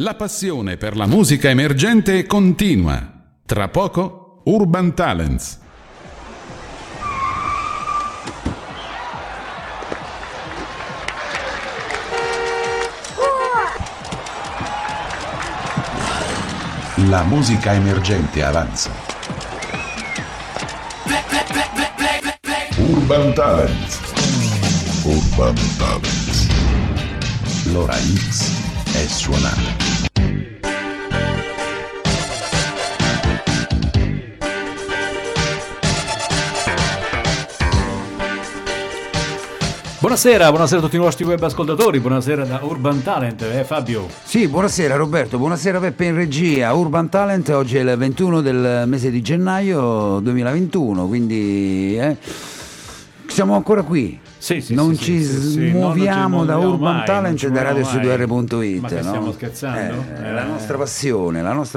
La passione per la musica emergente continua. Tra poco, Urban Talents. La musica emergente avanza. Urban Talents. Urban Talents. L'ora X è suonata. Buonasera a tutti i nostri web ascoltatori, buonasera da Urban Talent, Fabio? Sì, buonasera Roberto, buonasera Peppe in regia. Urban Talent, oggi è il 21 del mese di gennaio 2021, quindi siamo ancora qui. Non ci muoviamo da Urban Talent e da Radio Studio R.it. Ma che stiamo scherzando? La nostra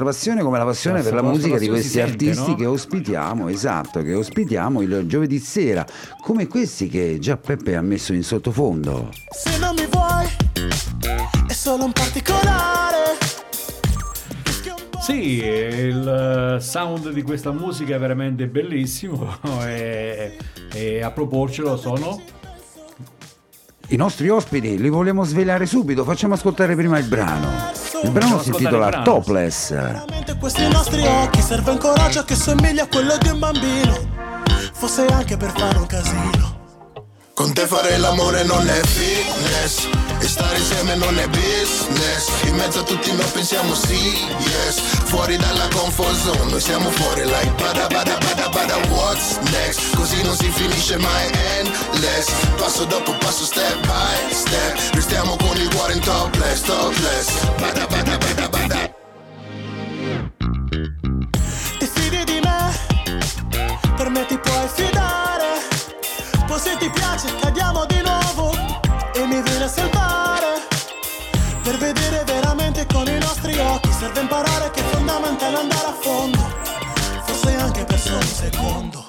passione come la passione per la musica di questi artisti che ospitiamo, il giovedì sera, come questi che già Peppe ha messo in sottofondo. Se non mi vuoi è solo un particolare. Sì, il sound di questa musica è veramente bellissimo e a proporcelo sono i nostri ospiti, li vogliamo svelare subito. Facciamo ascoltare prima il brano. Si intitola Topless. Veramente questi nostri occhi serve un coraggio che somiglia a quello di un bambino, forse anche per fare un casino. Con te fare l'amore non è fitness e stare insieme non è business. In mezzo a tutti noi pensiamo sì, yes. Fuori dalla comfort zone, noi siamo fuori like bada bada bada bada. What's next? Così non si finisce mai, endless. Passo dopo passo, step by step. Restiamo con il cuore in topless, topless. Bada bada bada bada. Ti fidi di me, per me ti puoi fidare. Poi se ti piace cadiamo di nuovo e mi viene a salvare. Per vedere veramente con i nostri occhi serve imparare che è fondamentale andare a fondo, forse anche per solo un secondo.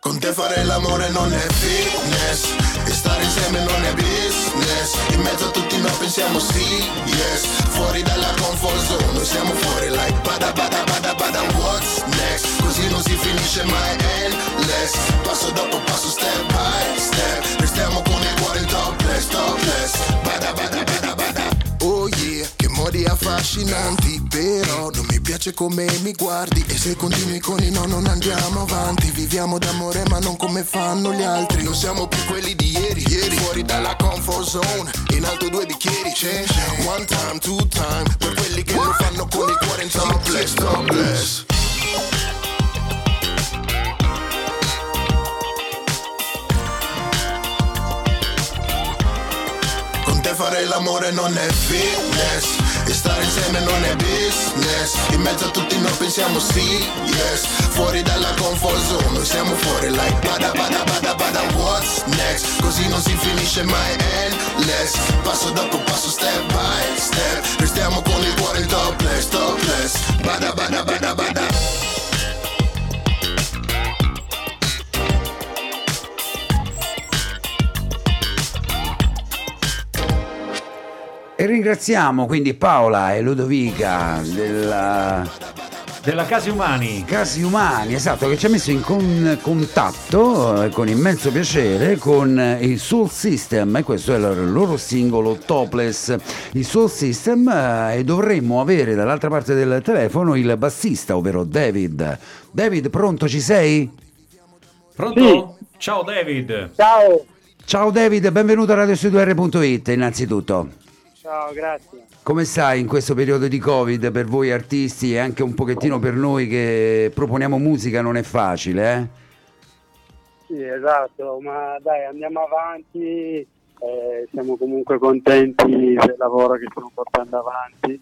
Con te fare l'amore non è fitness e stare insieme non è business. In mezzo a tutti noi pensiamo sì, yes. Fuori dalla comfort zone, noi siamo fuori like bada bada bada bada. What's next? Così non si finisce mai, endless. Passo dopo passo, step by step. Restiamo con il cuore in topless, topless. Bada bada bada bada. Oh yeah, che modi affascinanti, però non mi piace come mi guardi. E se continui con i no non andiamo avanti. Viviamo d'amore ma non come fanno gli altri. Non siamo più quelli di ieri. Fuori dalla comfort zone, in alto 2 bicchieri. Change. One time, 2 time, per quelli che lo fanno con il cuore in topless, topless. Fare l'amore non è fitness e stare insieme non è business. In mezzo a tutti noi pensiamo sì, yes. Fuori dalla comfort zone, noi siamo fuori like bada bada bada bada. What's next? Così non si finisce mai, endless. Passo dopo passo, step by step. Restiamo con il cuore in topless, topless. Bada bada bada bada. E ringraziamo quindi Paola e Ludovica della Casi Umani. Casi Umani, esatto, che ci ha messo in contatto con immenso piacere con il Soul System, e questo è il loro singolo Topless. Il Soul System, e dovremmo avere dall'altra parte del telefono il bassista, ovvero David. David, pronto, ci sei? Pronto? Sì. Ciao David. Ciao David, benvenuto a Radio Studio R.it innanzitutto. Ciao, grazie. Come stai in questo periodo di Covid? Per voi artisti e anche un pochettino per noi che proponiamo musica non è facile, eh? Sì, esatto, ma dai, andiamo avanti, siamo comunque contenti del lavoro che stiamo portando avanti,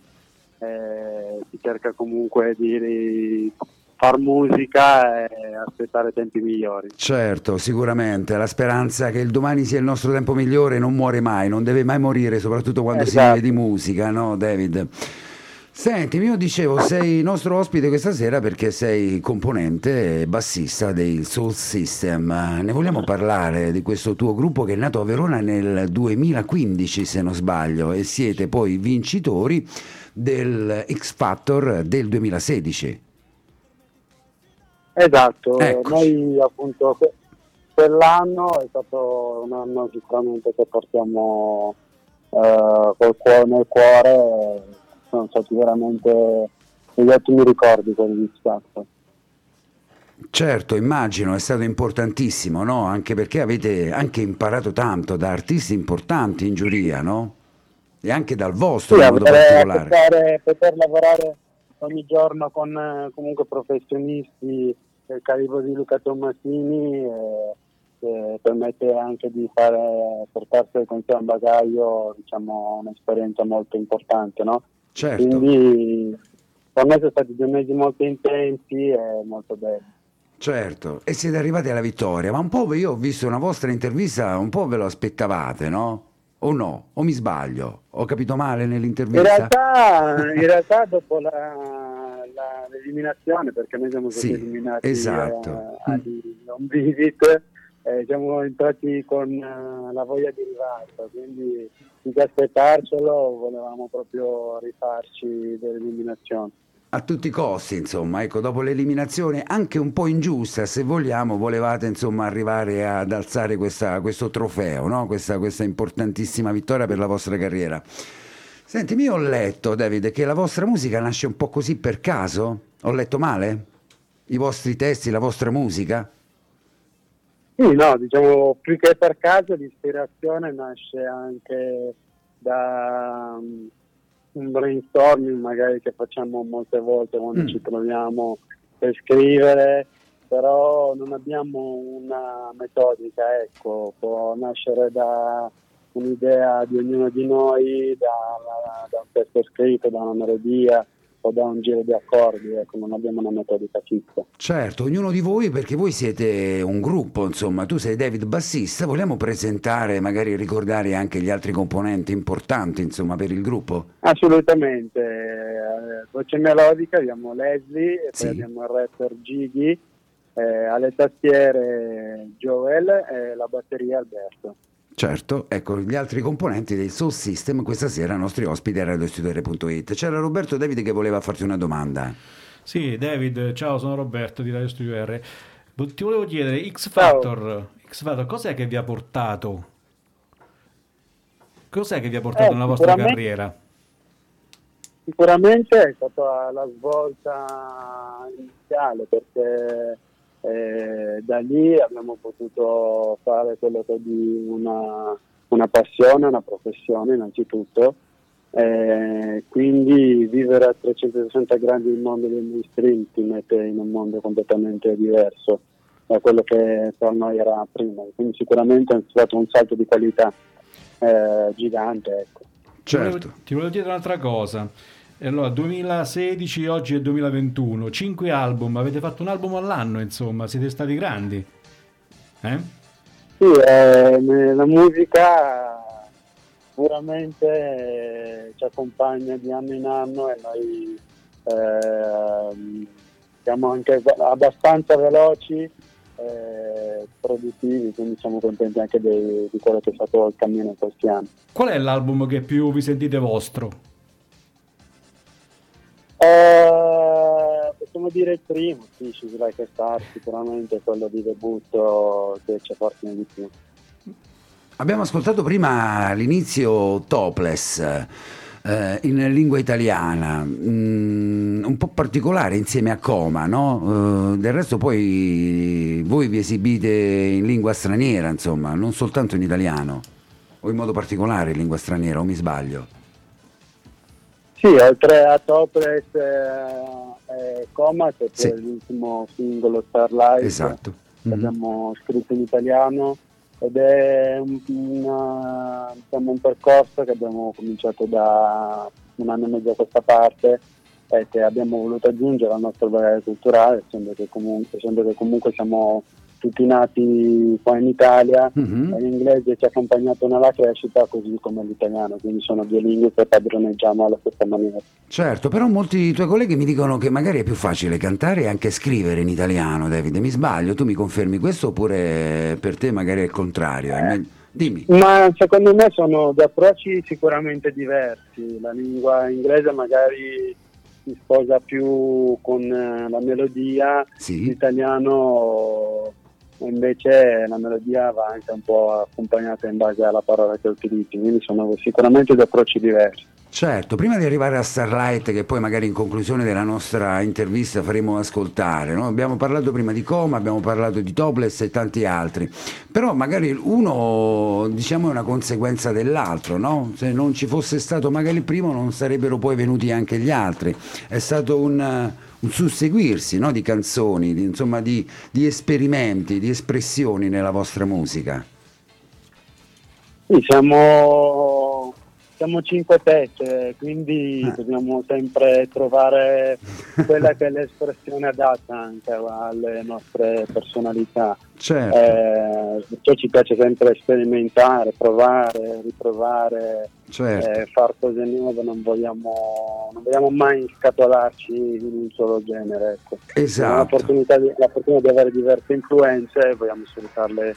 si cerca comunque di far musica e aspettare tempi migliori. Certo, sicuramente, la speranza che il domani sia il nostro tempo migliore non muore mai, non deve mai morire, soprattutto quando si vive di musica, no David? Senti, io dicevo, sei nostro ospite questa sera perché sei componente e bassista dei Soul System. Ne vogliamo parlare di questo tuo gruppo che è nato a Verona nel 2015, se non sbaglio, e siete poi vincitori del X Factor del 2016. Esatto, eccoci. Noi appunto quell'anno è stato un anno sicuramente che portiamo col cuore nel cuore. Sono stati veramente degli ottimi ricordi quelli di X-Factor. Certo, immagino, è stato importantissimo, no? Anche perché avete anche imparato tanto da artisti importanti in giuria, no? E anche dal vostro, sì, modo particolare. Poter lavorare ogni giorno con comunque professionisti del calibro di Luca Tommasini permette anche di portarsi con sé un bagaglio, diciamo, un'esperienza molto importante, no? Certo. Quindi per me sono stati 2 mesi molto intensi e molto belli. Certo, e siete arrivati alla vittoria, ma un po' io ho visto una vostra intervista, un po' ve lo aspettavate, no? O no? O mi sbaglio? Ho capito male nell'intervista? In realtà dopo l'eliminazione, perché noi siamo stati eliminati, esatto, a un visit, siamo entrati con la voglia di rivalsa, quindi più che aspettarcelo volevamo proprio rifarci dell'eliminazione a tutti i costi, insomma, ecco, dopo l'eliminazione anche un po' ingiusta, se vogliamo, volevate insomma arrivare ad alzare questo trofeo, no? Questa importantissima vittoria per la vostra carriera. Senti, io ho letto, Davide, che la vostra musica nasce un po' così per caso, ho letto male? I vostri testi, la vostra musica? Sì, no, diciamo più che per caso l'ispirazione nasce anche da un brainstorming magari che facciamo molte volte quando ci troviamo per scrivere, però non abbiamo una metodica, ecco, può nascere da un'idea di ognuno di noi, da un testo scritto, da una melodia, da un giro di accordi, ecco, non abbiamo una metodica fissa. Certo, ognuno di voi, perché voi siete un gruppo, insomma, tu sei David bassista, vogliamo presentare, magari ricordare anche gli altri componenti importanti, insomma, per il gruppo? Assolutamente, voce melodica abbiamo Leslie, sì, poi abbiamo il rapper Gigi, alle tastiere Joel e la batteria Alberto. Certo, ecco gli altri componenti del Soul System questa sera, nostri ospiti a Radio Studio R.it. C'era Roberto Davide che voleva farti una domanda. Sì, David, ciao, sono Roberto di Radio Studio R. Ti volevo chiedere, X Factor, cos'è che vi ha portato? Cos'è che vi ha portato nella vostra carriera? Sicuramente è stata la svolta iniziale, perché da lì abbiamo potuto fare quello che è di una passione, una professione innanzitutto, quindi vivere a 360 gradi il mondo del mainstream ti mette in un mondo completamente diverso da quello che per noi era prima, quindi sicuramente è stato un salto di qualità gigante, ecco. Certo. Ti volevo chiedere un'altra cosa. E allora, 2016, oggi è 2021, 5 album, avete fatto un album all'anno, insomma, siete stati grandi, eh? Sì, la musica sicuramente ci accompagna di anno in anno e noi siamo anche abbastanza veloci produttivi, quindi siamo contenti anche di quello che è stato il cammino in questi anni. Qual è l'album che più vi sentite vostro? Possiamo dire il primo, sì, ci sarà che star, sicuramente quello di debutto che c'è forse di più. Abbiamo ascoltato prima all'inizio Topless in lingua italiana, un po' particolare insieme a Coma, no? Del resto poi voi vi esibite in lingua straniera, insomma, non soltanto in italiano, o in modo particolare in lingua straniera, o mi sbaglio? Sì, oltre a Topless e Coma, che è l'ultimo singolo Starlight, esatto, che abbiamo scritto in italiano, ed è un percorso che abbiamo cominciato da 1 anno e mezzo a questa parte e che abbiamo voluto aggiungere al nostro bagaglio culturale, essendo che comunque siamo tutti nati qua in Italia, l'inglese ci ha accompagnato nella crescita così come l'italiano, quindi sono due lingue che padroneggiamo alla stessa maniera. Certo, però molti tuoi colleghi mi dicono che magari è più facile cantare e anche scrivere in italiano, Davide, mi sbaglio? Tu mi confermi questo oppure per te magari è il contrario? Dimmi. Ma secondo me sono due approcci sicuramente diversi, la lingua inglese magari si sposa più con la melodia, l'italiano invece la melodia va anche un po' accompagnata in base alla parola che utilizzi, quindi sono sicuramente due approcci diversi. Certo, prima di arrivare a Starlight, che poi magari in conclusione della nostra intervista faremo ascoltare, no? Abbiamo parlato prima di Coma, abbiamo parlato di Topless e tanti altri, però magari uno, diciamo, è una conseguenza dell'altro, no? Se non ci fosse stato magari il primo non sarebbero poi venuti anche gli altri, è stato un susseguirsi, no? Di canzoni, insomma di esperimenti, di espressioni nella vostra musica. Siamo cinque teste, quindi dobbiamo sempre trovare quella che è l'espressione adatta anche alle nostre personalità. Certo. Ci piace sempre sperimentare, provare, riprovare, far cose nuove, non vogliamo mai scatolarci in un solo genere. Ecco. Esatto. L'opportunità di avere diverse influenze e vogliamo sfruttarle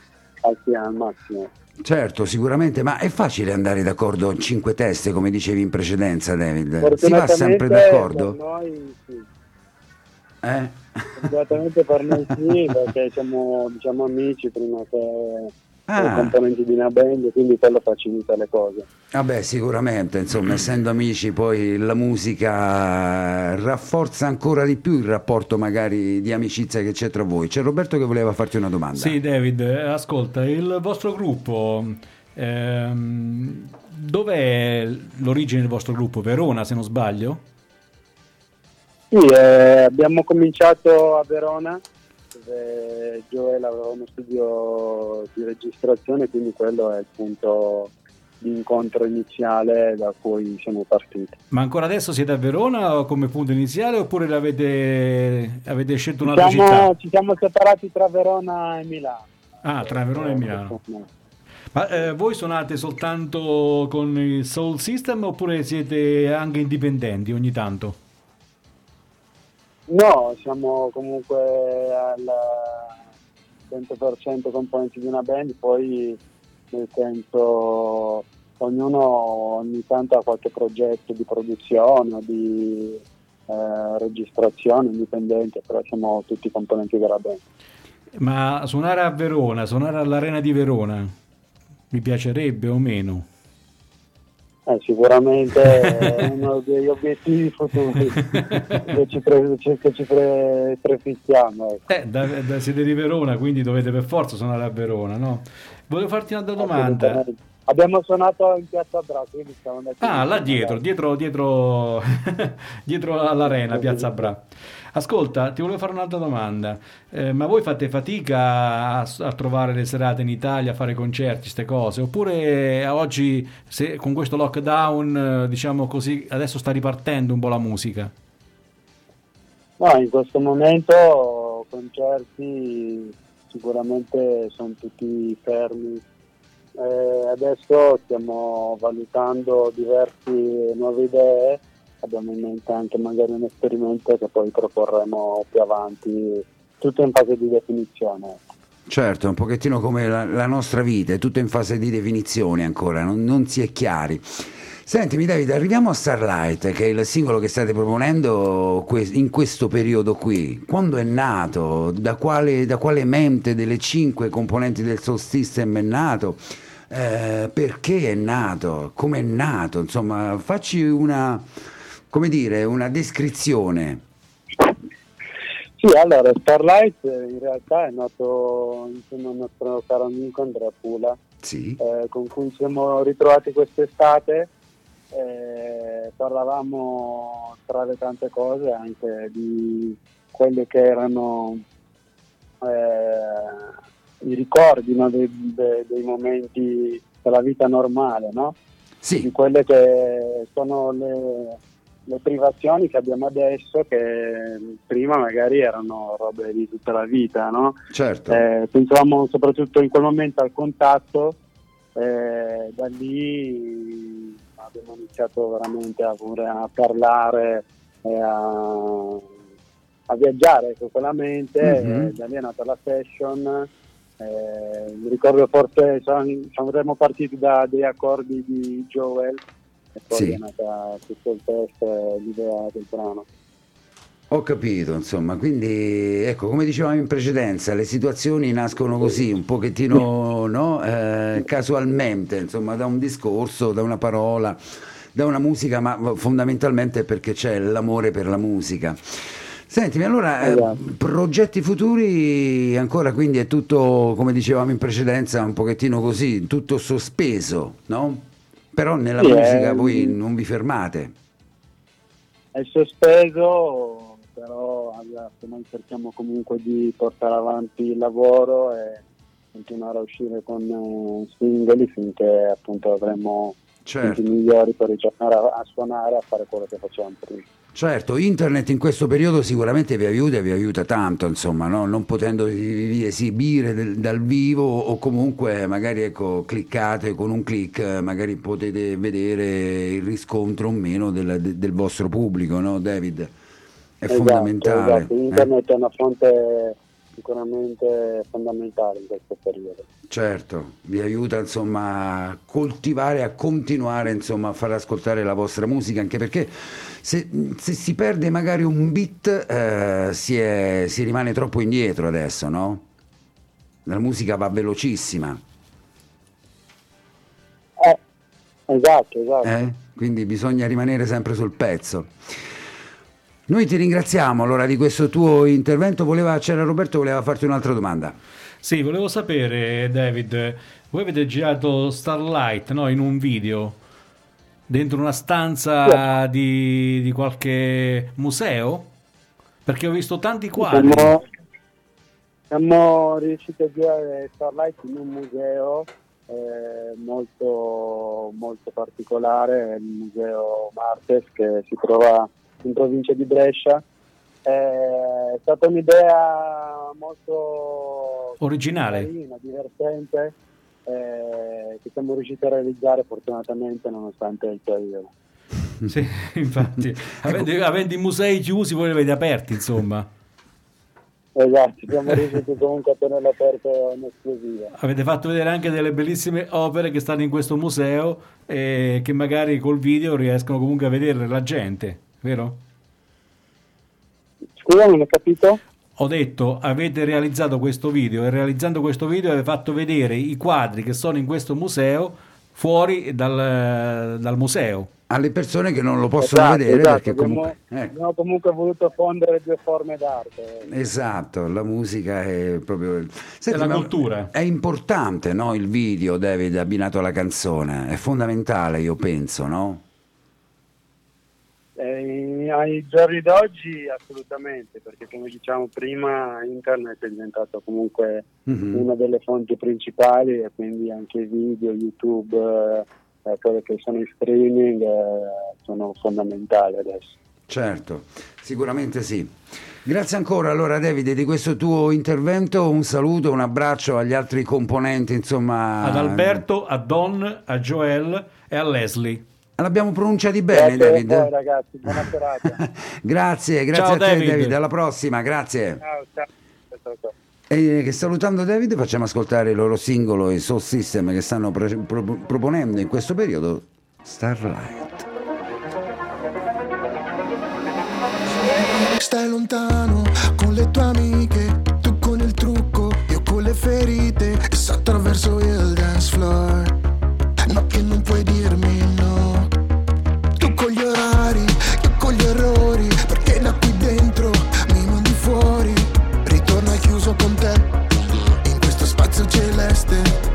al massimo. Certo, sicuramente, ma è facile andare d'accordo in cinque teste, come dicevi in precedenza, David? Si va sempre d'accordo? Per noi sì. Fortunatamente per noi sì, perché siamo, diciamo, amici prima che componenti di una band, quindi quello facilita le cose. Vabbè, sicuramente, insomma, essendo amici poi la musica rafforza ancora di più il rapporto magari di amicizia che c'è tra voi. C'è Roberto che voleva farti una domanda. Sì, David, ascolta, il vostro gruppo, dov'è l'origine del vostro gruppo? Verona, se non sbaglio? Sì, abbiamo cominciato a Verona. Joel aveva uno studio di registrazione, quindi quello è il punto di incontro iniziale da cui siamo partiti. Ma ancora adesso siete a Verona come punto iniziale oppure avete scelto un'altra città? Ci siamo separati tra Verona e Milano. Tra Verona e Milano. Ma voi suonate soltanto con il Soul System oppure siete anche indipendenti ogni tanto? No, siamo comunque al 100% componenti di una band, poi nel senso ognuno ogni tanto ha qualche progetto di produzione o di registrazione indipendente, però siamo tutti componenti della band. Ma suonare a Verona, suonare all'Arena di Verona, vi piacerebbe o meno? Sicuramente è uno degli obiettivi futuri che ci prefissiamo. Ecco. Siete di Verona, quindi dovete per forza suonare a Verona, no? Volevo farti una domanda. Abbiamo suonato in piazza Bra, quindi siamo andati là dietro dietro all'arena, piazza Bra. Ascolta, ti volevo fare un'altra domanda, ma voi fate fatica a trovare le serate in Italia, a fare concerti, queste cose, oppure oggi se con questo lockdown, diciamo così, adesso sta ripartendo un po' la musica? No, in questo momento concerti sicuramente sono tutti fermi. Adesso stiamo valutando diverse nuove idee, abbiamo in mente anche magari un esperimento che poi proporremo più avanti, tutto in fase di definizione. Certo, un pochettino come la nostra vita, è tutto in fase di definizione ancora, non si è chiari. Sentimi David, arriviamo a Starlight, che è il singolo che state proponendo in questo periodo qui. Quando è nato? Da quale mente delle cinque componenti del Soul System è nato? Perché è nato? Come è nato? Insomma, facci una descrizione. Sì, allora, Starlight in realtà è nato insieme al nostro caro amico Andrea Pula, con cui siamo ritrovati quest'estate. Parlavamo tra le tante cose anche di quelli che erano i ricordi, no? dei momenti della vita normale, no? Sì. Di quelle che sono le le privazioni che abbiamo adesso, che prima magari erano robe di tutta la vita, no? Certo. Pensavamo soprattutto in quel momento al contatto, da lì abbiamo iniziato veramente a parlare, a viaggiare con la mente, mm-hmm. Da lì è nata la session. Mi ricordo forse saremmo partiti da dei accordi di Joel e poi sì. È nata tutto il testo, l'idea del brano. Ho capito, insomma, quindi ecco, come dicevamo in precedenza, le situazioni nascono così, un pochettino no? Casualmente, insomma, da un discorso, da una parola, da una musica, ma fondamentalmente perché c'è l'amore per la musica. Sentimi, allora, progetti futuri ancora, quindi è tutto, come dicevamo in precedenza, un pochettino così, tutto sospeso, no? Però nella musica voi non vi fermate. È sospeso, però noi cerchiamo comunque di portare avanti il lavoro e continuare a uscire con singoli finché appunto avremo... Certo. Migliori per ritornare a suonare, a fare quello che facciamo prima. Certo, internet in questo periodo sicuramente vi aiuta tanto, insomma, no? Non potendovi esibire dal vivo, o comunque magari ecco, cliccate con un click, magari potete vedere il riscontro o meno del vostro pubblico, no David? È esatto, fondamentale. Esatto. Internet è una fonte sicuramente fondamentale in questo periodo. Certo, vi aiuta insomma a coltivare, a continuare insomma a far ascoltare la vostra musica, anche perché se si perde magari un beat si rimane troppo indietro adesso, no? La musica va velocissima. Esatto. Quindi bisogna rimanere sempre sul pezzo. Noi ti ringraziamo allora di questo tuo intervento. Roberto voleva farti un'altra domanda. Sì, volevo sapere, David, voi avete girato Starlight, no? In un video dentro una stanza di qualche museo? Perché ho visto tanti quadri. Siamo riusciti a girare Starlight in un museo molto, molto particolare, il Museo Martes, che si trova in provincia di Brescia. È stata un'idea molto originale, carina, divertente, che siamo riusciti a realizzare fortunatamente nonostante il periodo. Sì, infatti, avendo i musei chiusi voi li avete aperti, insomma. Esatto, siamo riusciti comunque a tenerlo aperto in esclusiva. Avete fatto vedere anche delle bellissime opere che stanno in questo museo e che magari col video riescono comunque a vedere la gente. Vero? Scusa, non ho capito. Ho detto, avete realizzato questo video e realizzando questo video avete fatto vedere i quadri che sono in questo museo fuori dal museo alle persone che non lo possono vedere. Esatto, perché abbiamo comunque voluto fondere due forme d'arte. Esatto, la musica è proprio... Senti, è la cultura. È importante, no? Il video, David, abbinato alla canzone è fondamentale, io penso, no? Ai giorni d'oggi assolutamente, perché come diciamo prima internet è diventato comunque una delle fonti principali, e quindi anche i video, YouTube, quello che sono i streaming sono fondamentali adesso. Certo, sicuramente sì. Grazie ancora allora Davide di questo tuo intervento, un saluto, un abbraccio agli altri componenti, insomma, ad Alberto, a Don, a Joel e a Leslie. L'abbiamo pronunciati bene, grazie David. Voi, ragazzi, buona serata. grazie ciao, a te David, alla prossima, grazie. Ciao. E salutando David facciamo ascoltare il loro singolo, i Soul System, che stanno proponendo in questo periodo Starlight. Stai lontano con le tue amiche, tu con il trucco, io con le ferite, e attraverso il dance floor. No, che non puoi dirmi no. Con gli orari, io con gli errori, perché da qui dentro mi mandi fuori. Ritorno al chiuso con te, in questo spazio celeste.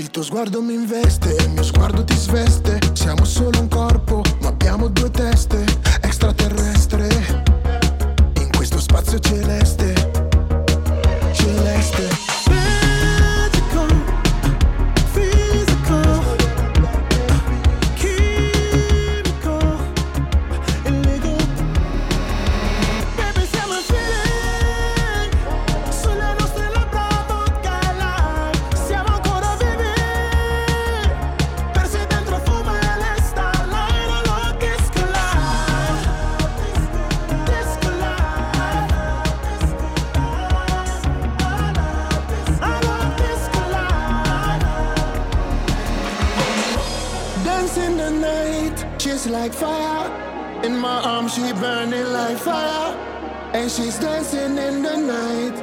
Il tuo sguardo mi investe, il mio sguardo ti sveste. Siamo solo un corpo, ma abbiamo due teste. Extraterrestre, in questo spazio celeste. Celeste. Like fire, in my arms she burning like fire, and she's dancing in the night,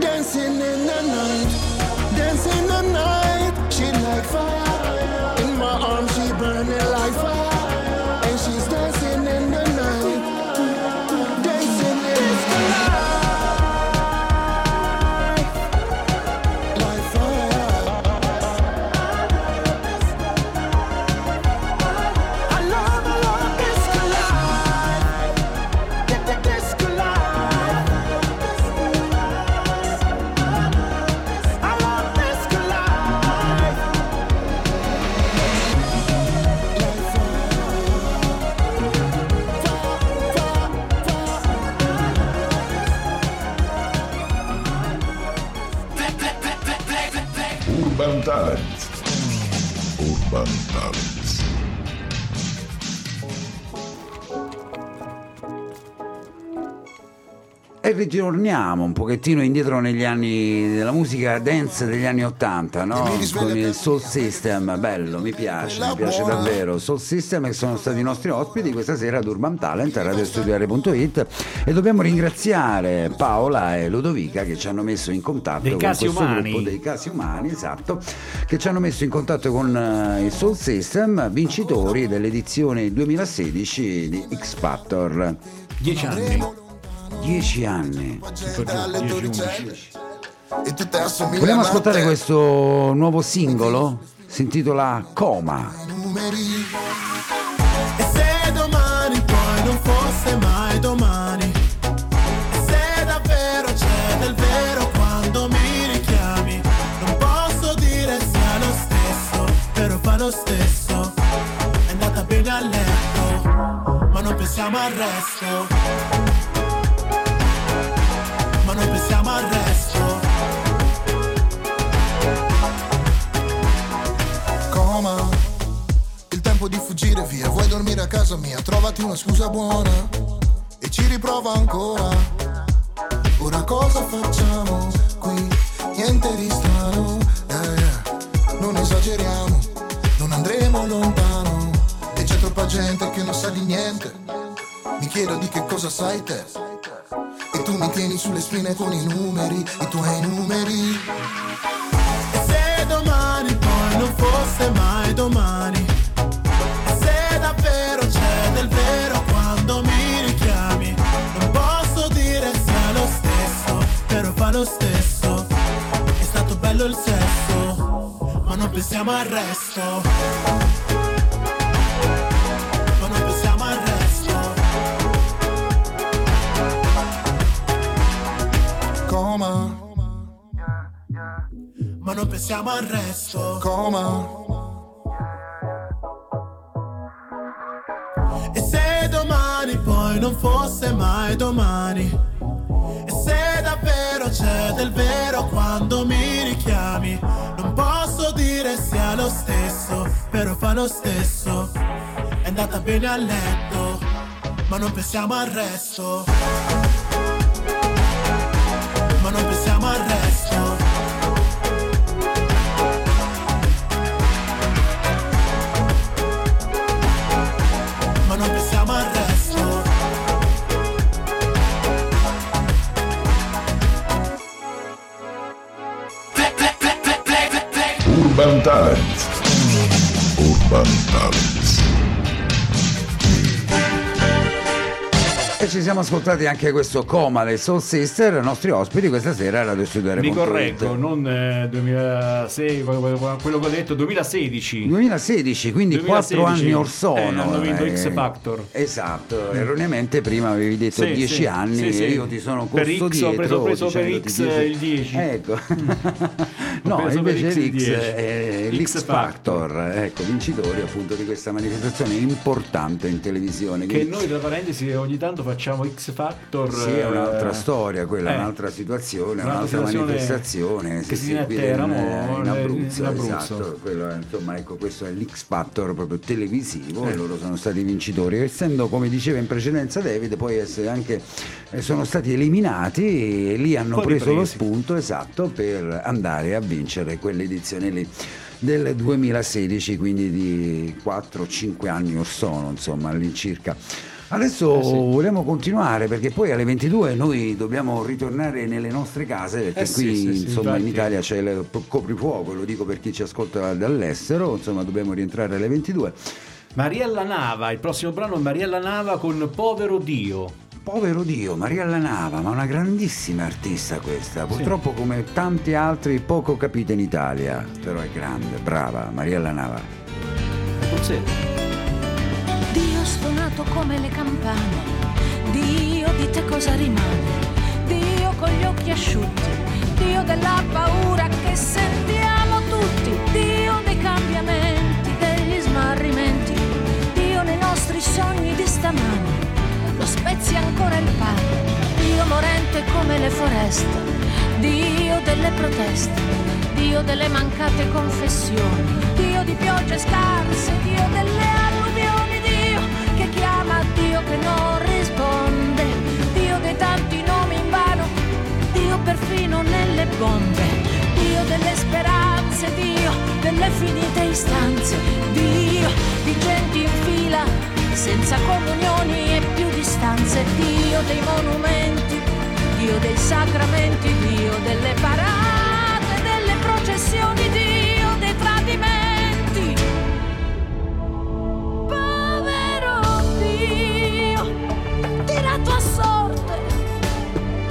dancing in the night, dancing in the night. She like fire, in my arms she burning like fire, and she's dancing in the night, dancing in the night, like fire. Urban Talents. E ritorniamo un pochettino indietro negli anni della musica dance degli anni 80, no? Con il Soul System, bello, mi piace davvero. Soul System, che sono stati i nostri ospiti questa sera ad Urban Talent, a Radio Studio R.it, e dobbiamo ringraziare Paola e Ludovica che ci hanno messo in contatto dei con Casi Umani. Gruppo dei Casi Umani, esatto, che ci hanno messo in contatto con il Soul System, vincitori dell'edizione 2016 di X Factor. 10 anni. 10 anni. Vogliamo ascoltare questo nuovo singolo? Si intitola Coma. E se domani poi non fosse mai domani, e se davvero c'è del vero quando mi richiami, non posso dire sia lo stesso, però fa lo stesso. È andata bene a letto, ma non pensiamo al resto. Non pensiamo al resto. Coma, il tempo di fuggire via. Vuoi dormire a casa mia? Trovati una scusa buona e ci riprova ancora. Ora cosa facciamo qui? Niente di strano, non esageriamo, non andremo lontano. E c'è troppa gente che non sa di niente. Mi chiedo di che cosa sai te. E tu mi tieni sulle spine con i numeri, i tuoi numeri. E se domani poi non fosse mai domani, e se davvero c'è del vero quando mi richiami, non posso dire sia lo stesso, però fa lo stesso. È stato bello il sesso, ma non pensiamo al resto. Coma. Ma non pensiamo al resto. Coma. E se domani poi non fosse mai domani, e se davvero c'è del vero quando mi richiami, non posso dire sia lo stesso, però fa lo stesso. È andata bene a letto, ma non pensiamo al resto. Ma non pensiamo al resto. Ma non pensiamo al resto. Urban Talents. E ci siamo ascoltati anche questo Coma dei Soul Sister, nostri ospiti questa sera alla Radio Studio R.it. Mi correggo, non 2006, quello che ho detto, 2016. 2016, quindi 4 anni or sono. Hanno vinto X Factor. Esatto, erroneamente prima avevi detto 10 anni e io ti sono corso dietro. Per X ho preso per X il 10. Ecco. No, invece l'X è l'X Factor, ecco, vincitori appunto di questa manifestazione importante in televisione. Che noi, tra parentesi, ogni tanto facciamo X Factor. Sì, è un'altra storia, quella è un'altra situazione, un'altra manifestazione che si segue in Abruzzo, esatto, quello, insomma, ecco, questo è l'X Factor proprio televisivo. E loro sono stati vincitori, essendo, come diceva in precedenza David, poi essere anche sono stati eliminati e lì hanno preso lo spunto, esatto, per andare a vincere quell'edizione lì del 2016, quindi di 4-5 anni or sono, insomma, all'incirca. Adesso vogliamo continuare, perché poi alle 22 noi dobbiamo ritornare nelle nostre case, perché qui insomma in Italia c'è il coprifuoco, lo dico per chi ci ascolta dall'estero, insomma dobbiamo rientrare alle 22. Mariella Nava, il prossimo brano è Mariella Nava con Povero Dio. Povero Dio, Mariella Nava, ma una grandissima artista questa, purtroppo come tanti altri poco capita in Italia, però è grande, brava, Mariella Nava. Forse. Dio stonato come le campane, Dio di te cosa rimane, Dio con gli occhi asciutti, Dio della paura che sentiamo tutti, Dio dei cambiamenti, degli smarrimenti, Dio nei nostri sogni di stamani. Lo spezzi ancora il pane, Dio morente come le foreste, Dio delle proteste, Dio delle mancate confessioni, Dio di piogge scarse, Dio delle alluvioni, Dio che chiama, Dio che non risponde, Dio dei tanti nomi in vano, Dio perfino nelle bombe, Dio delle speranze, Dio delle finite istanze, Dio di gente in fila senza comunioni e più distanze, Dio dei monumenti, Dio dei sacramenti, Dio delle parate, delle processioni, Dio dei tradimenti. Povero Dio, tirato a sorte,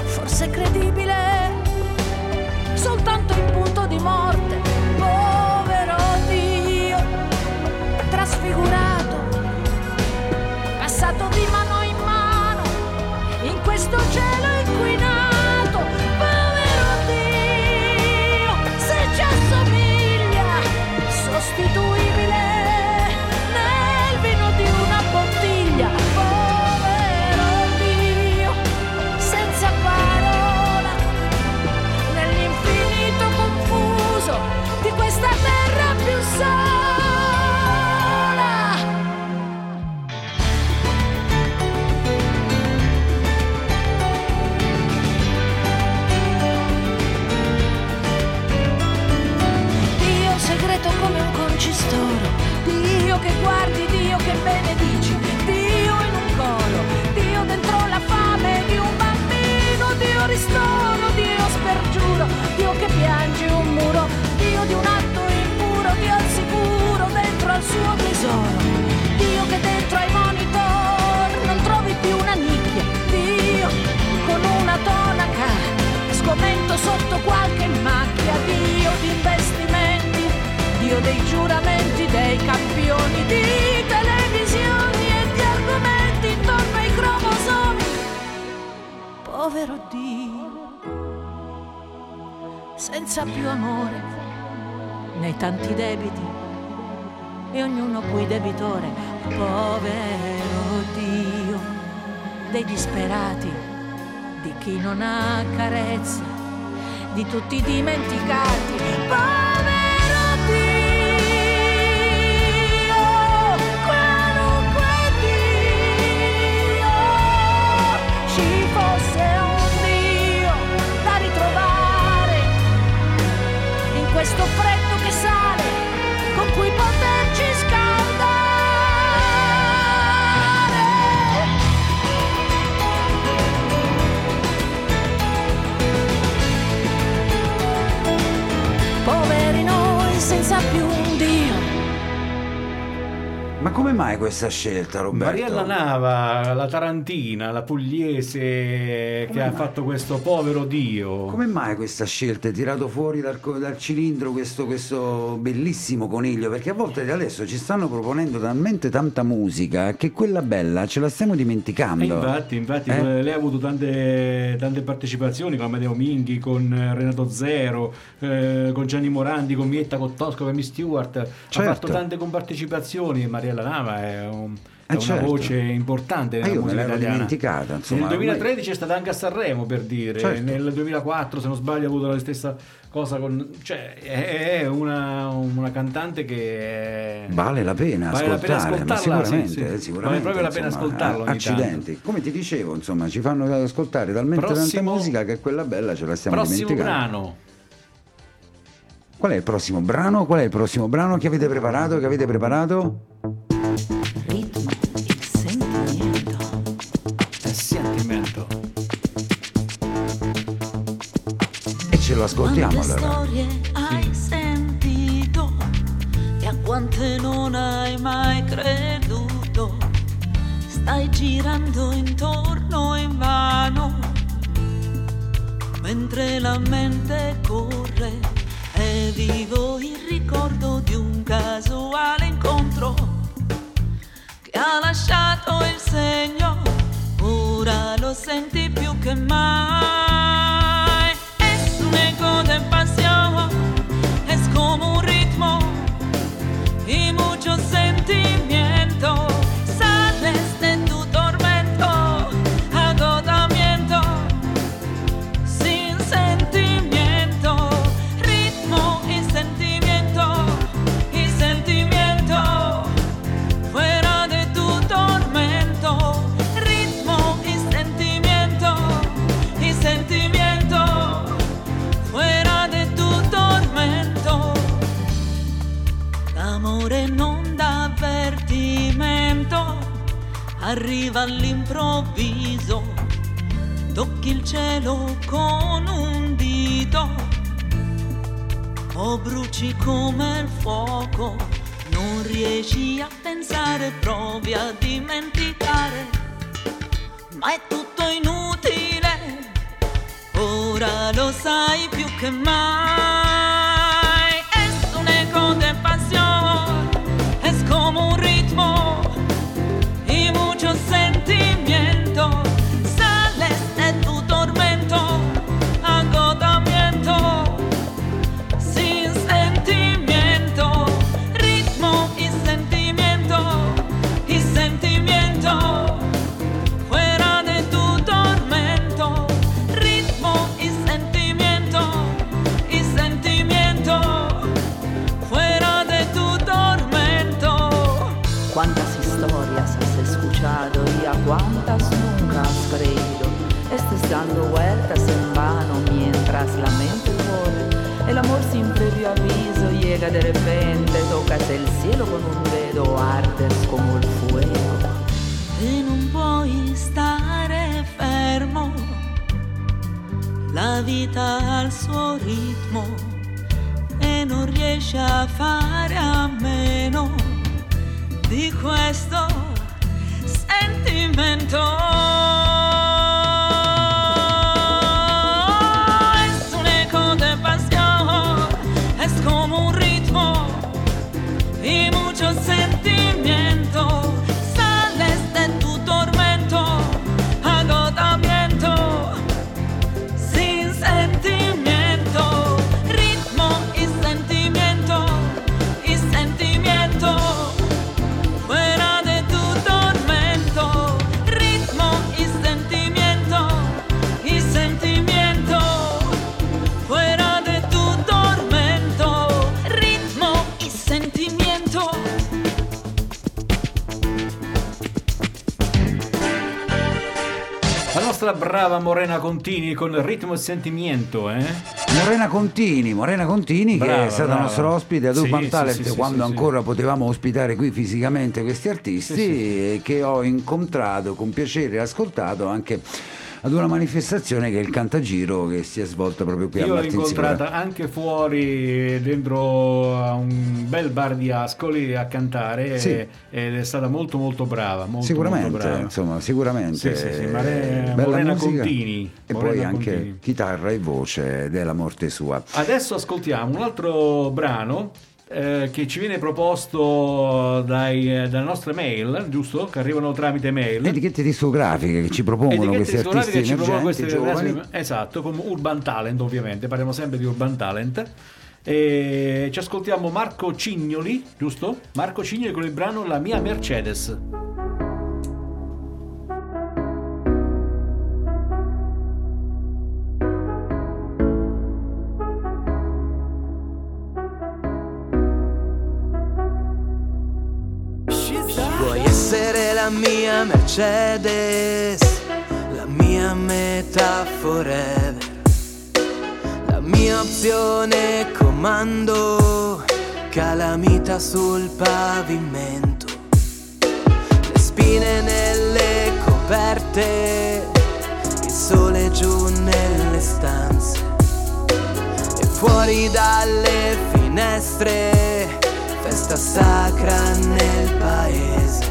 forse credibile, soltanto in punto di morte. Povero Dio, trasfigurato, di mano in mano, in questo cielo inquinato, povero Dio, se ci assomiglia, sostituibile nel vino di una bottiglia, povero Dio, senza parola, nell'infinito confuso di questa terra più sana. Come un concistoro, Dio che guardi, Dio che benedici, Dio in un coro, Dio dentro la fame di un bambino, Dio ristoro, Dio spergiuro, Dio che piange un muro, Dio di un atto impuro, Dio al sicuro dentro al suo tesoro, Dio che dentro ai monitor non trovi più una nicchia, Dio con una tonaca, sgomento sotto qualche macchia, Dio di investimenti, Dio dei giuramenti, dei campioni di televisioni e di argomenti intorno ai cromosomi. Povero Dio, senza più amore, nei tanti debiti e ognuno cui debitore. Povero Dio, dei disperati, di chi non ha carezza, di tutti dimenticati. Questo freddo che sale, con cui poterci scaldare. Poveri noi senza più un Dio. Ma come mai questa scelta, Roberto? Mariella Nava, la tarantina, la pugliese, che ha fatto questo povero Dio. Come mai questa scelta? È tirato fuori dal cilindro questo bellissimo coniglio, perché a volte adesso ci stanno proponendo talmente tanta musica che quella bella ce la stiamo dimenticando. E infatti lei ha avuto tante partecipazioni con Amedeo Minghi, con Renato Zero, con Gianni Morandi, con Mietta, con Tosco, con Amy Stewart. Certo. Ha fatto tante compartecipazioni. Mariella Nava è una certo. voce importante nella musica italiana. Dimenticata, insomma, nel 2013 ormai... è stata anche a Sanremo, per dire, certo. Nel 2004, se non sbaglio, ha avuto la stessa cosa con, cioè, è una cantante che vale la pena ascoltarla, sicuramente vale proprio la pena ascoltarla ogni accidenti tanto. Come ti dicevo, insomma, ci fanno ascoltare talmente tanta musica che quella bella ce la stiamo dimenticando. Qual è il prossimo brano? Qual è il prossimo brano che avete preparato? Ritmo e sentimento. E ce lo ascoltiamo allora. Quante storie hai sentito e a quante non hai mai creduto. Stai girando intorno in vano mentre la mente corre. E vivo il ricordo di un casuale incontro che ha lasciato il segno, ora lo senti più che mai. Es un eco de pasión, es como un ritmo y mucho sentimiento. Sales de tu tormento, agotamiento, sin sentimiento. Amore non d'avvertimento, arriva all'improvviso, tocchi il cielo con un dito, o bruci come il fuoco, non riesci a pensare, provi a dimenticare, ma è tutto inutile, ora lo sai più che mai, es un eco de pasión. Es como un ritmo y mucho sentimiento. Sales de tu tormento, agotamiento, sin sentimiento. Ritmo y sentimiento, y sentimiento. Cuántas historias has escuchado y a cuántas nunca has creído. Estés dando vueltas en vano mientras la mente corre. El amor sin previo aviso llega de repente, tocas el cielo con un dedo, ardes como el fuego. E non puoi stare fermo, la vita al suo ritmo, e non riesci a fare a meno di questo sentimento. Es un eco de pasión, es como un ritmo y mucho sentimiento. Sales de tu tormento, agotamiento, sin sentimiento. Ritmo y sentimiento, y sentimiento. La brava Morena Contini con Ritmo e Sentimento, eh? Morena Contini brava, che è stata nostro ospite ad Urban Talent quando ancora potevamo ospitare qui fisicamente questi artisti che ho incontrato con piacere e ascoltato anche ad una manifestazione che è il Cantagiro, che si è svolta proprio qui a Martes. Io l'ho incontrata anche fuori, dentro a un bel bar di Ascoli, a cantare, sì, ed è stata molto molto brava, molto, sicuramente, molto brava. Insomma, sicuramente, sì, sì, sì, Morena Contini, e Morena poi anche Contini, chitarra e voce della morte sua. Adesso ascoltiamo un altro brano che ci viene proposto dalle nostre mail, giusto? Che arrivano tramite mail, etichette discografiche che ci propongono questi artisti emergenti, giovani. Esatto, come Urban Talent, ovviamente parliamo sempre di Urban Talent. E ci ascoltiamo Marco Cignoli, giusto? Marco Cignoli con il brano La mia Mercedes. Vuoi essere la mia Mercedes, la mia meta forever, la mia opzione comando, calamita sul pavimento, le spine nelle coperte, il sole giù nelle stanze e fuori dalle finestre, festa sacra nel paese.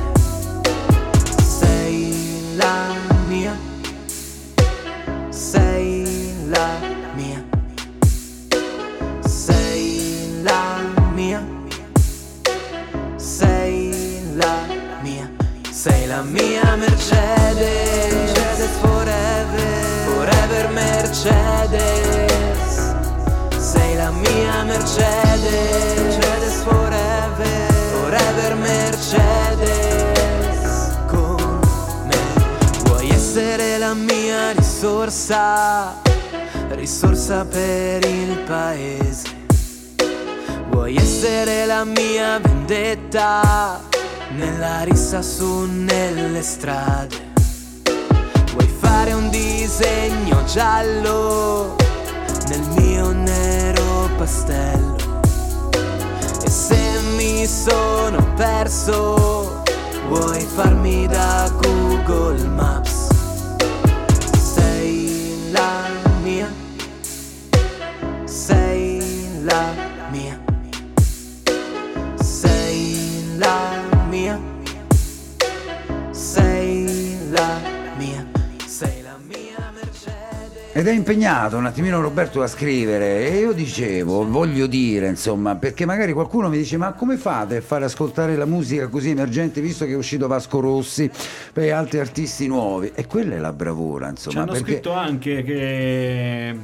Sei la mia, sei la mia, la mia, sei la mia, sei la mia Mercedes, Mercedes forever, forever Mercedes, sei la mia Mercedes, Mercedes forever, forever Mercedes, con me. Vuoi essere la mia risorsa, risorsa per il paese, vuoi essere la mia vendetta, nella rissa su nelle strade, vuoi fare un disegno giallo nel mio nero pastello, e se mi sono perso vuoi farmi da Google Maps. Sei la mia, sei la mia, la mia, sei la mia, sei la mia Mercedes. Ed è impegnato un attimino Roberto a scrivere, e io dicevo, voglio dire, insomma, perché magari qualcuno mi dice: ma come fate a fare ascoltare la musica così emergente, visto che è uscito Vasco Rossi e altri artisti nuovi? E quella è la bravura, insomma. Ci hanno scritto anche che...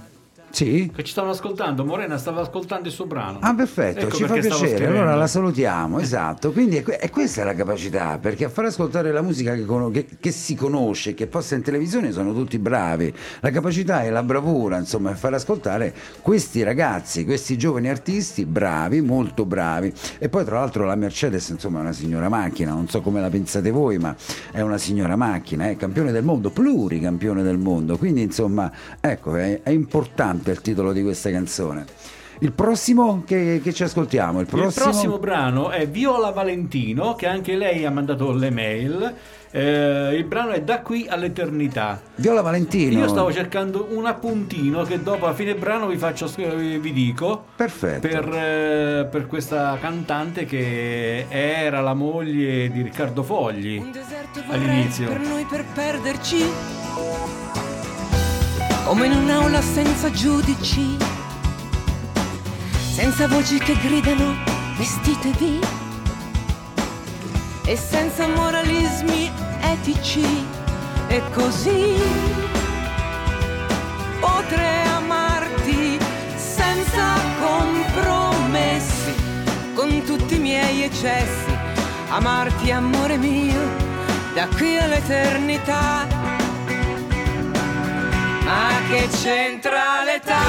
Sì, che ci stavano ascoltando, Morena stava ascoltando il suo brano. Ah, perfetto, ecco, ci fa piacere, allora la salutiamo. Esatto, quindi è questa è la capacità, perché a far ascoltare la musica che si conosce, che passa in televisione, sono tutti bravi. La capacità e la bravura, insomma, è far ascoltare questi ragazzi, questi giovani artisti bravi, molto bravi. E poi tra l'altro la Mercedes, insomma, è una signora macchina, non so come la pensate voi, ma è una signora macchina, è campione del mondo, pluricampione del mondo, quindi insomma, ecco, è importante il titolo di questa canzone. Il prossimo che ci ascoltiamo, il prossimo brano è Viola Valentino, che anche lei ha mandato le mail. Il brano è Da qui all'eternità. Viola Valentino. Io stavo cercando un appuntino che dopo a fine brano vi dico. Perfetto. Per questa cantante che era la moglie di Riccardo Fogli. Un deserto all'inizio. Per noi per perderci. Come in un'aula senza giudici, senza voci che gridano vestitevi, e senza moralismi etici, e così potrei amarti senza compromessi, con tutti i miei eccessi, amarti amore mio, da qui all'eternità. Ma che c'entra l'età?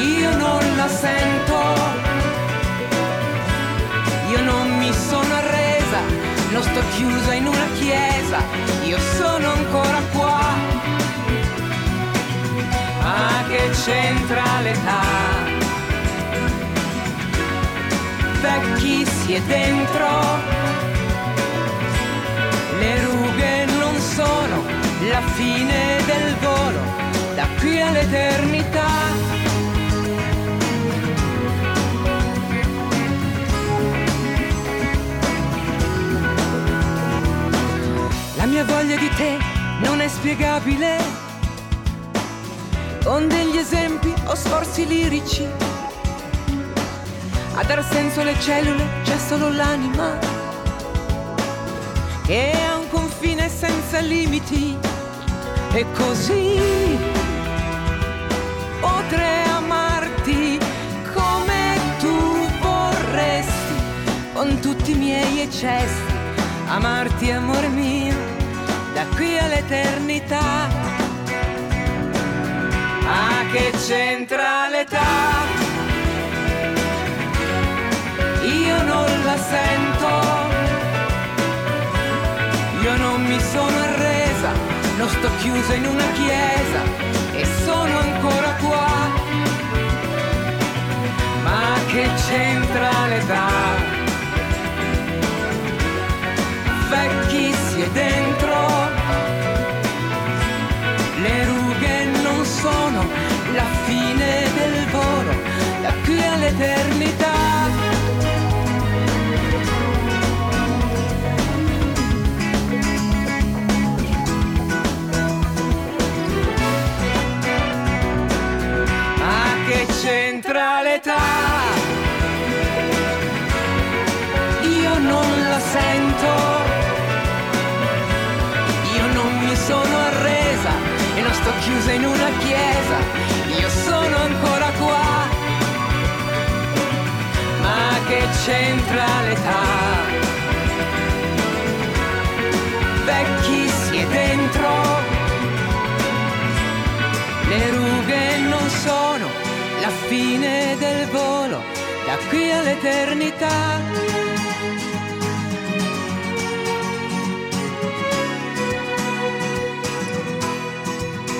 Io non la sento, io non mi sono arresa, non sto chiusa in una chiesa, io sono ancora qua. Ma che c'entra l'età? Vecchi si è dentro, le rughe non fine del volo, da qui all'eternità. La mia voglia di te non è spiegabile, con degli esempi o sforzi lirici. A dar senso alle cellule c'è solo l'anima, che ha un confine senza limiti. E così potrei amarti come tu vorresti, con tutti i miei eccessi. Amarti, amore mio, da qui all'eternità. Ah, che c'entra l'età? Io non la sento, io non mi sono arresa, non sto chiusa in una chiesa e sono ancora qua. Ma che c'entra l'età? Chi si è dentro, le rughe non sono la fine del volo, da qui all'eternità. Ma che c'entra l'età? Io non la sento, sono arresa e non sto chiusa in una chiesa, io sono ancora qua. Ma che c'entra l'età? Vecchi si è dentro, le rughe non sono la fine del volo, da qui all'eternità.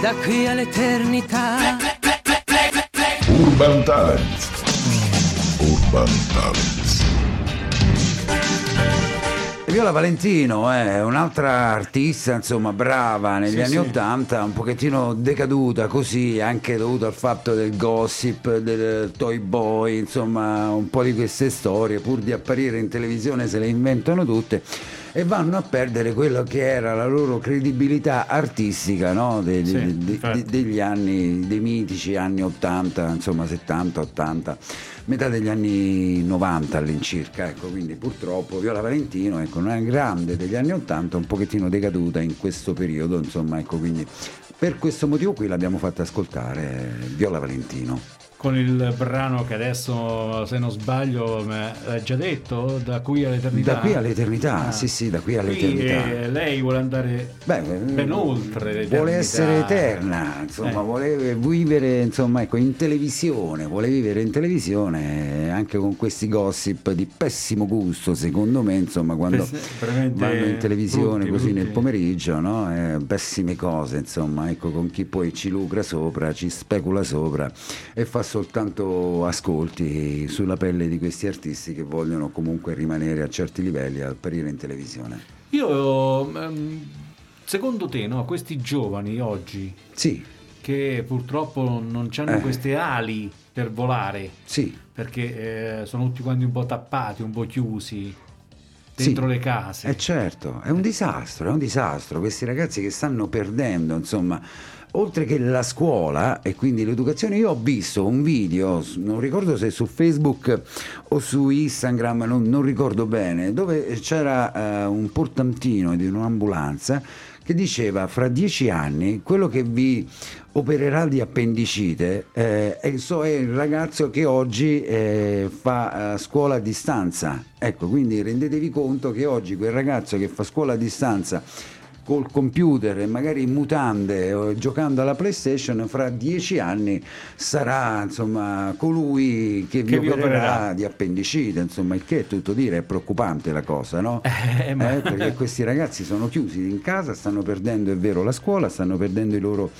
Da qui all'eternità. Urban Talents. Urban Talents. Viola Valentino è un'altra artista, insomma, brava negli anni Ottanta, un pochettino decaduta così, anche dovuto al fatto del gossip, del Toy Boy, insomma, un po' di queste storie, pur di apparire in televisione se le inventano tutte. E vanno a perdere quello che era la loro credibilità artistica, no? Degli anni, dei mitici anni 80, insomma 70, 80, metà degli anni 90 all'incirca, ecco. Quindi purtroppo Viola Valentino, ecco, una grande degli anni 80, un pochettino decaduta in questo periodo, insomma, ecco. Quindi per questo motivo qui l'abbiamo fatta ascoltare, Viola Valentino, con il brano che adesso, se non sbaglio, l'hai già detto, Da qui all'eternità. Da qui all'eternità, sì, da qui all'eternità. Lei vuole andare ben oltre l'eternità. Vuole essere eterna, insomma, vuole vivere, insomma, ecco, in televisione, vuole vivere in televisione anche con questi gossip di pessimo gusto, secondo me, insomma, quando vanno in televisione brutti. Nel pomeriggio, no? Pessime cose, insomma, ecco, con chi poi ci lucra sopra, ci specula sopra e fa soltanto ascolti sulla pelle di questi artisti che vogliono comunque rimanere a certi livelli, apparire in televisione. Io, secondo te, no, questi giovani oggi, sì, che purtroppo non hanno queste ali per volare, sì, perché sono tutti quanti un po' tappati, un po' chiusi dentro le case. È certo, è un disastro, è un disastro. Questi ragazzi che stanno perdendo, insomma, oltre che la scuola e quindi l'educazione. Io ho visto un video, non ricordo se su Facebook o su Instagram, non ricordo bene, dove c'era un portantino di un'ambulanza che diceva: fra 10 anni quello che vi opererà di appendicite è il ragazzo che oggi fa scuola a distanza. Ecco, quindi rendetevi conto che oggi quel ragazzo che fa scuola a distanza col computer e magari in mutande o giocando alla PlayStation, fra 10 anni sarà, insomma, colui che vi opererà di appendicite, insomma, il che è tutto dire, è preoccupante la cosa, no? Perché questi ragazzi sono chiusi in casa, stanno perdendo, è vero, la scuola, stanno perdendo il loro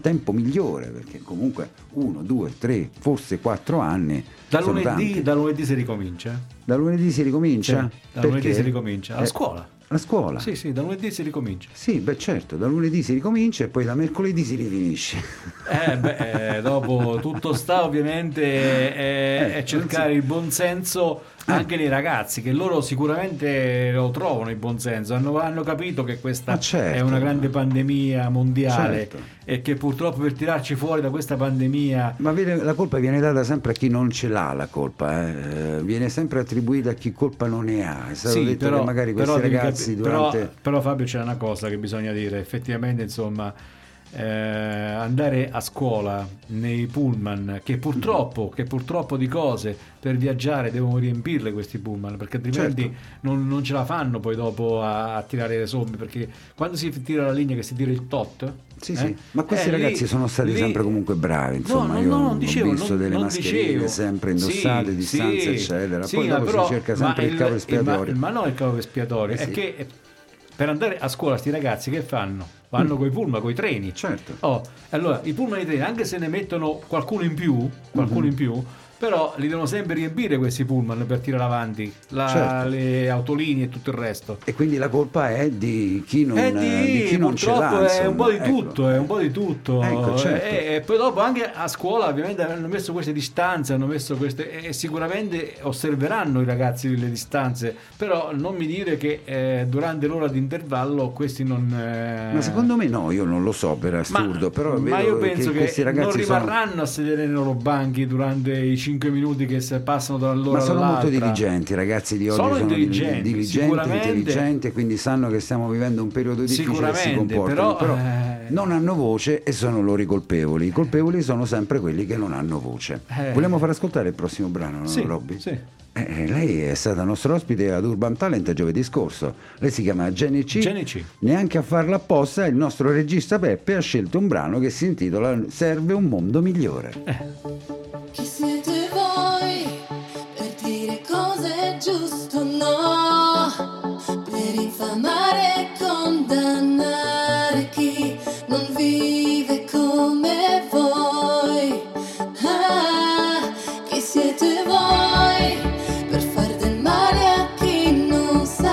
tempo migliore, perché comunque 1, 2, 3, forse 4 anni. Da lunedì si ricomincia? Da lunedì si ricomincia? Sì, da lunedì si ricomincia, alla scuola. La scuola. Sì, sì, da lunedì si ricomincia. Sì, beh certo, da lunedì si ricomincia e poi da mercoledì si rifinisce. Beh, dopo tutto sta ovviamente è cercare il buonsenso anche nei ragazzi, che loro sicuramente lo trovano il buonsenso, hanno capito che questa è una grande pandemia mondiale e che purtroppo per tirarci fuori da questa pandemia... Ma vede, la colpa viene data sempre a chi non ce l'ha, la colpa, viene sempre attribuita a chi colpa non ne ha. È stato detto però, che magari questi ragazzi durante... Però Fabio, c'è una cosa che bisogna dire, effettivamente insomma... andare a scuola nei pullman che purtroppo di cose per viaggiare devono riempirle questi pullman, perché altrimenti non ce la fanno poi dopo a tirare le somme, perché quando si tira la linea che si tira il tot ma questi ragazzi sono stati sempre comunque bravi, insomma. Io non dicevo, ho visto delle mascherine sempre indossate, distanze eccetera, poi dopo si cerca sempre il cavo espiatorio, ma non il cavo espiatorio è che per andare a scuola sti ragazzi che fanno? Vanno coi pullman, coi treni. Allora i pullman e i treni, anche se ne mettono qualcuno in più, però li devono sempre riempire questi pullman per tirare avanti le autolinee e tutto il resto. E quindi la colpa è di chi non, di chi non ce l'ha. Purtroppo è un po' di tutto. E poi dopo anche a scuola ovviamente hanno messo queste distanze, e sicuramente osserveranno i ragazzi le distanze, però non mi dire che durante l'ora di intervallo questi non... Ma secondo me no, io non lo so, per assurdo, ma io penso che non rimarranno a sedere nei loro banchi durante i 5 minuti che se passano dall'ora all'altra. Ma sono molto diligenti, ragazzi di oggi sono intelligenti, quindi sanno che stiamo vivendo un periodo difficile e si comportano, però non hanno voce e sono loro i colpevoli. I colpevoli sono sempre quelli che non hanno voce. Vogliamo far ascoltare il prossimo brano, Robby? Sì. Lei è stata nostro ospite ad Urban Talent giovedì scorso. Lei si chiama Jenny C. Neanche a farla apposta, il nostro regista Peppe ha scelto un brano che si intitola Serve un mondo migliore. Chi siete voi per dire cosa è giusto, no? Per infamare e condannare chi non vive come voi. Chi siete voi per far del male a chi non sa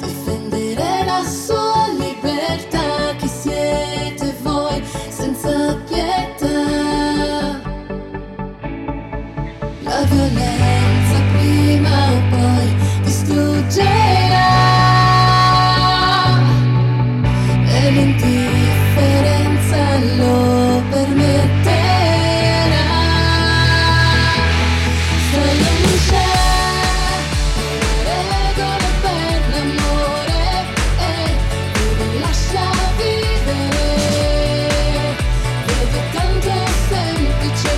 difendere la sua libertà? Chi siete voi senza pietà? La violenza prima o poi distruggerà e l'indifferenza lo permetterà. Solo non c'è regole per l'amore e tu lascia vivere, vedo tanto semplice.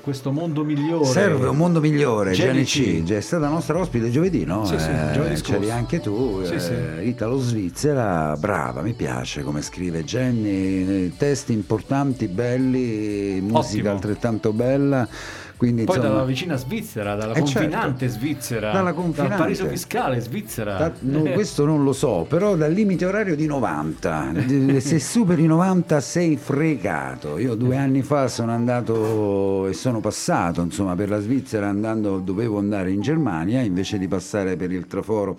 questo mondo migliore. Serve un mondo migliore. Jenny C è stata nostra ospite giovedì, no? Sì, sì, giovedì scorso. C'eri anche tu, sì, sì. Italo-svizzera, brava, mi piace come scrive Jenny, testi importanti, belli, musica altrettanto bella. Quindi, poi insomma, dalla vicina Svizzera, dalla confinante Svizzera, dal paradiso fiscale Svizzera. No, questo non lo so, però dal limite orario di 90, se superi 90 sei fregato. Io 2 anni fa sono andato e sono passato, insomma, per la Svizzera andando, dovevo andare in Germania, invece di passare per il traforo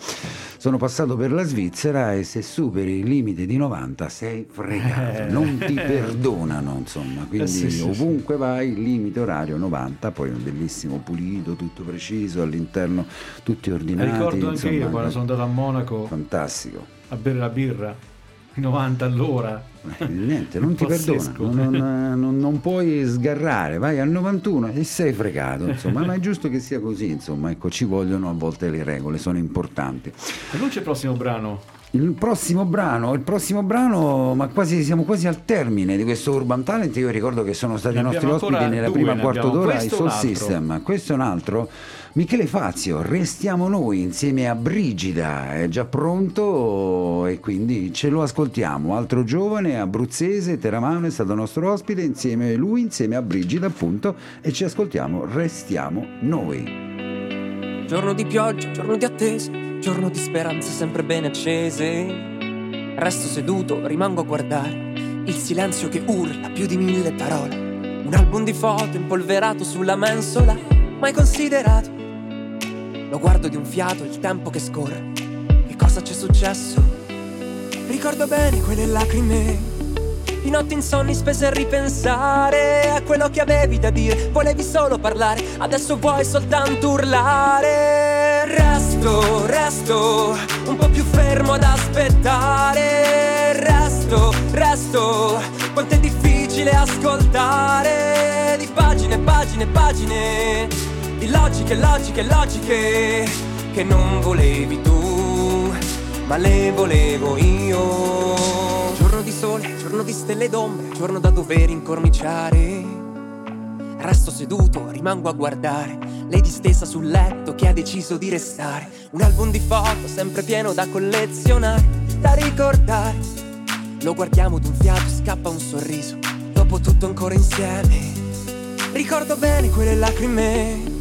sono passato per la Svizzera, e se superi il limite di 90 sei fregato, non ti perdonano, insomma, quindi sì, ovunque vai, limite orario 90. Poi un bellissimo pulito, tutto preciso, all'interno tutti ordinati. Ricordo anche io quando sono andato a Monaco, fantastico, a bere la birra 90 all'ora. Niente, non ti perdona, non puoi sgarrare, vai al 91 e sei fregato, insomma. Ma è giusto che sia così, insomma, ecco, ci vogliono a volte le regole, sono importanti. E non c'è il prossimo brano? Il prossimo brano, ma quasi siamo quasi al termine di questo Urban Talent. Io ricordo che sono stati i nostri ospiti nella prima quarto d'ora i Soul System. Questo è un altro. Michele Fazio, restiamo noi insieme a Brigida, è già pronto e quindi ce lo ascoltiamo. Altro giovane abruzzese, teramano, è stato nostro ospite, insieme a lui, insieme a Brigida appunto, e ci ascoltiamo Restiamo noi. Giorno di pioggia, giorno di attesa, giorno di speranze sempre bene accese. Resto seduto, rimango a guardare il silenzio che urla più di 1000 parole. Un album di foto impolverato sulla mensola, mai considerato. Lo guardo di un fiato, il tempo che scorre. Che cosa c'è successo? Ricordo bene quelle lacrime, di notti insonni spese a ripensare a quello che avevi da dire. Volevi solo parlare, adesso vuoi soltanto urlare. Resto, un po' più fermo ad aspettare. Resto, quanto è difficile ascoltare. Di pagine, di logiche che non volevi tu, ma le volevo io. Giorno di sole, giorno di stelle ed ombre, giorno da dover incorniciare. Resto seduto, rimango a guardare lei distesa sul letto che ha deciso di restare. Un album di foto sempre pieno da collezionare, da ricordare. Lo guardiamo d'un fiato, scappa un sorriso, dopo tutto ancora insieme. Ricordo bene quelle lacrime,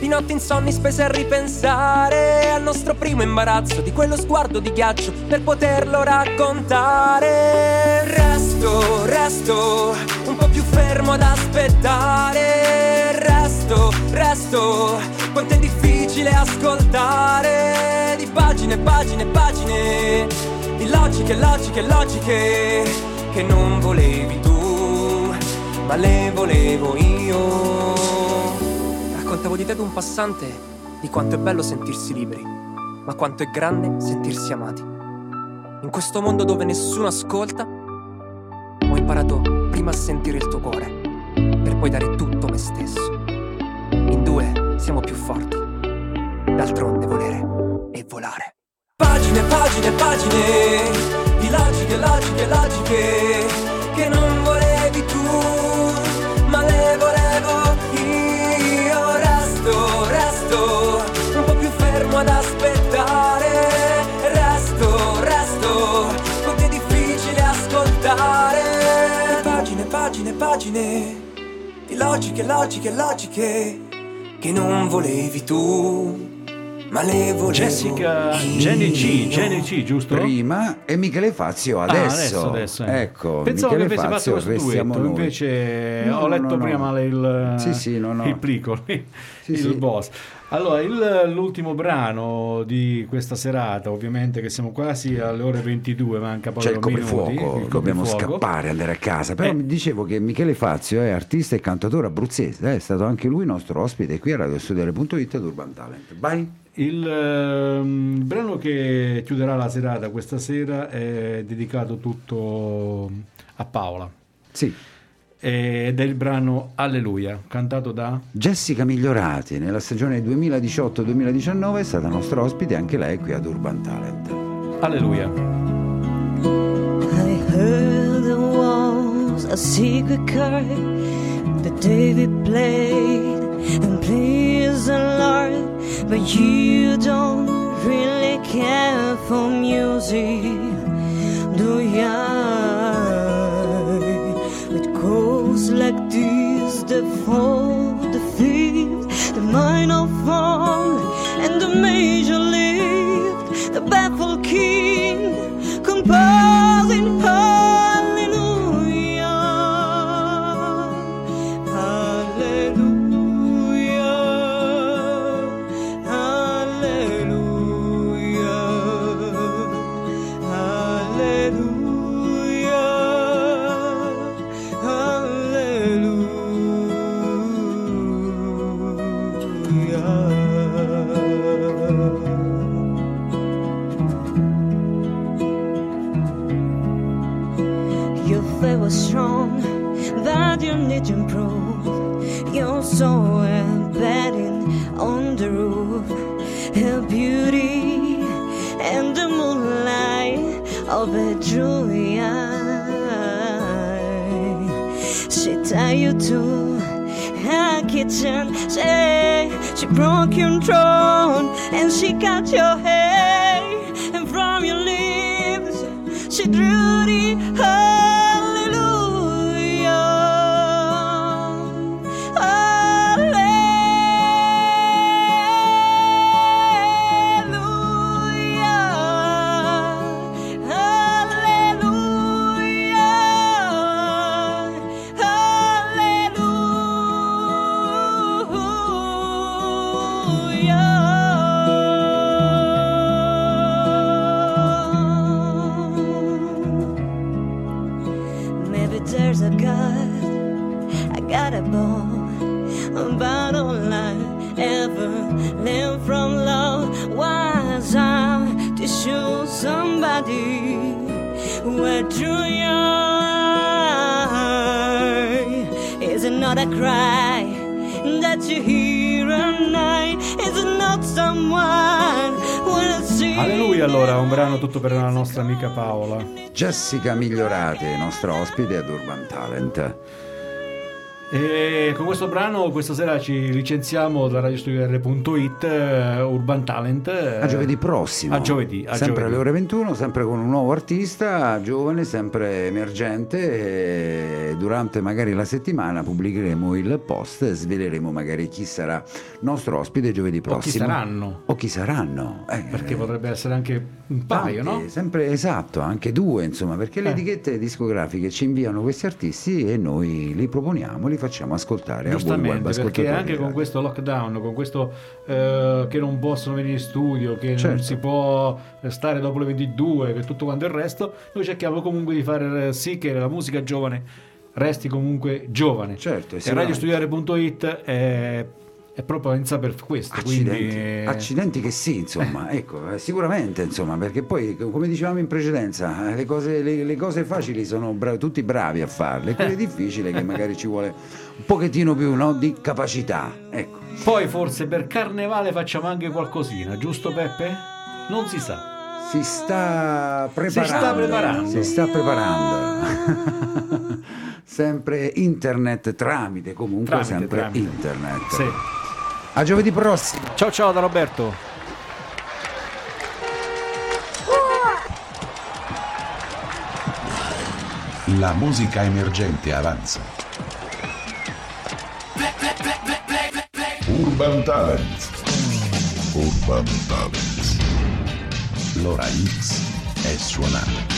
di notti insonni spese a ripensare al nostro primo imbarazzo, di quello sguardo di ghiaccio per poterlo raccontare. Resto, un po' più fermo ad aspettare. Resto, quanto è difficile ascoltare. Di pagine, di logiche che non volevi tu, ma le volevo io. Raccontavo di te ad un passante, di quanto è bello sentirsi liberi, ma quanto è grande sentirsi amati. In questo mondo dove nessuno ascolta, ho imparato prima a sentire il tuo cuore, per poi dare tutto me stesso. In due siamo più forti, d'altronde volere e volare. Pagine, di logiche che non volevi tu, ma le volevo io. Resto, un po' più fermo ad aspettare. Resto, com'è difficile ascoltare. Pagine di logiche che non volevi tu, ma le volevo. Jessica, Jenny C, giusto? Prima, e Michele Fazio adesso. Ecco, pensavo Michele che avesse fatto questo duetto, invece no, ho letto prima il piccolo, il boss. Allora, l'ultimo brano di questa serata, ovviamente che siamo quasi alle ore 22, manca poco minuti. C'è il coprifuoco, dobbiamo scappare, andare a casa. Però dicevo che Michele Fazio è artista e cantautore abruzzese, è stato anche lui nostro ospite qui a Radio Studio R.it ad Urban Talent. Vai! Il brano che chiuderà la serata questa sera è dedicato tutto a Paola. Sì. Ed è il brano Alleluia, cantato da Jessica Migliorati. Nella stagione 2018-2019 è stata nostra ospite anche lei qui ad Urban Talent. Alleluia. I heard there was a secret cry that David played, and please the Lord, but you don't really care for music, do ya? It goes like this, the fall, the fifth, the minor fall, and the major lift, the baffled king, composing her. Paola. Jessica Migliorati, nostra ospite ad Urban Talent. E con questo brano questa sera ci licenziamo da Radio Studio R.it. Urban Talent a giovedì prossimo, a giovedì. Alle ore 21, sempre con un nuovo artista giovane, sempre emergente, e durante magari la settimana pubblicheremo il post e sveleremo magari chi sarà nostro ospite giovedì prossimo o chi saranno perché potrebbe essere anche un paio, no? Sempre, esatto, anche due, insomma, perché le etichette discografiche ci inviano questi artisti e noi li proponiamo, li facciamo ascoltare. Giustamente, perché anche con questo lockdown, con questo che non possono venire in studio, che certo, non si può stare dopo le 22, che tutto quanto il resto, noi cerchiamo comunque di fare sì che la musica giovane resti comunque giovane. Certo, e radiostudiare.it è propensa per questo. Accidenti che sì, insomma, ecco, sicuramente, insomma, perché poi, come dicevamo in precedenza, le cose facili sono tutti bravi a farle, quelle difficili che magari ci vuole un pochettino più, no, di capacità, ecco. Poi forse per Carnevale facciamo anche qualcosina, giusto Peppe? Non si sa. Si sta preparando. Sempre internet, tramite. Internet. Sì. A giovedì prossimo. Ciao da Roberto. La musica emergente avanza. Urban Talents. L'ora X è suonata.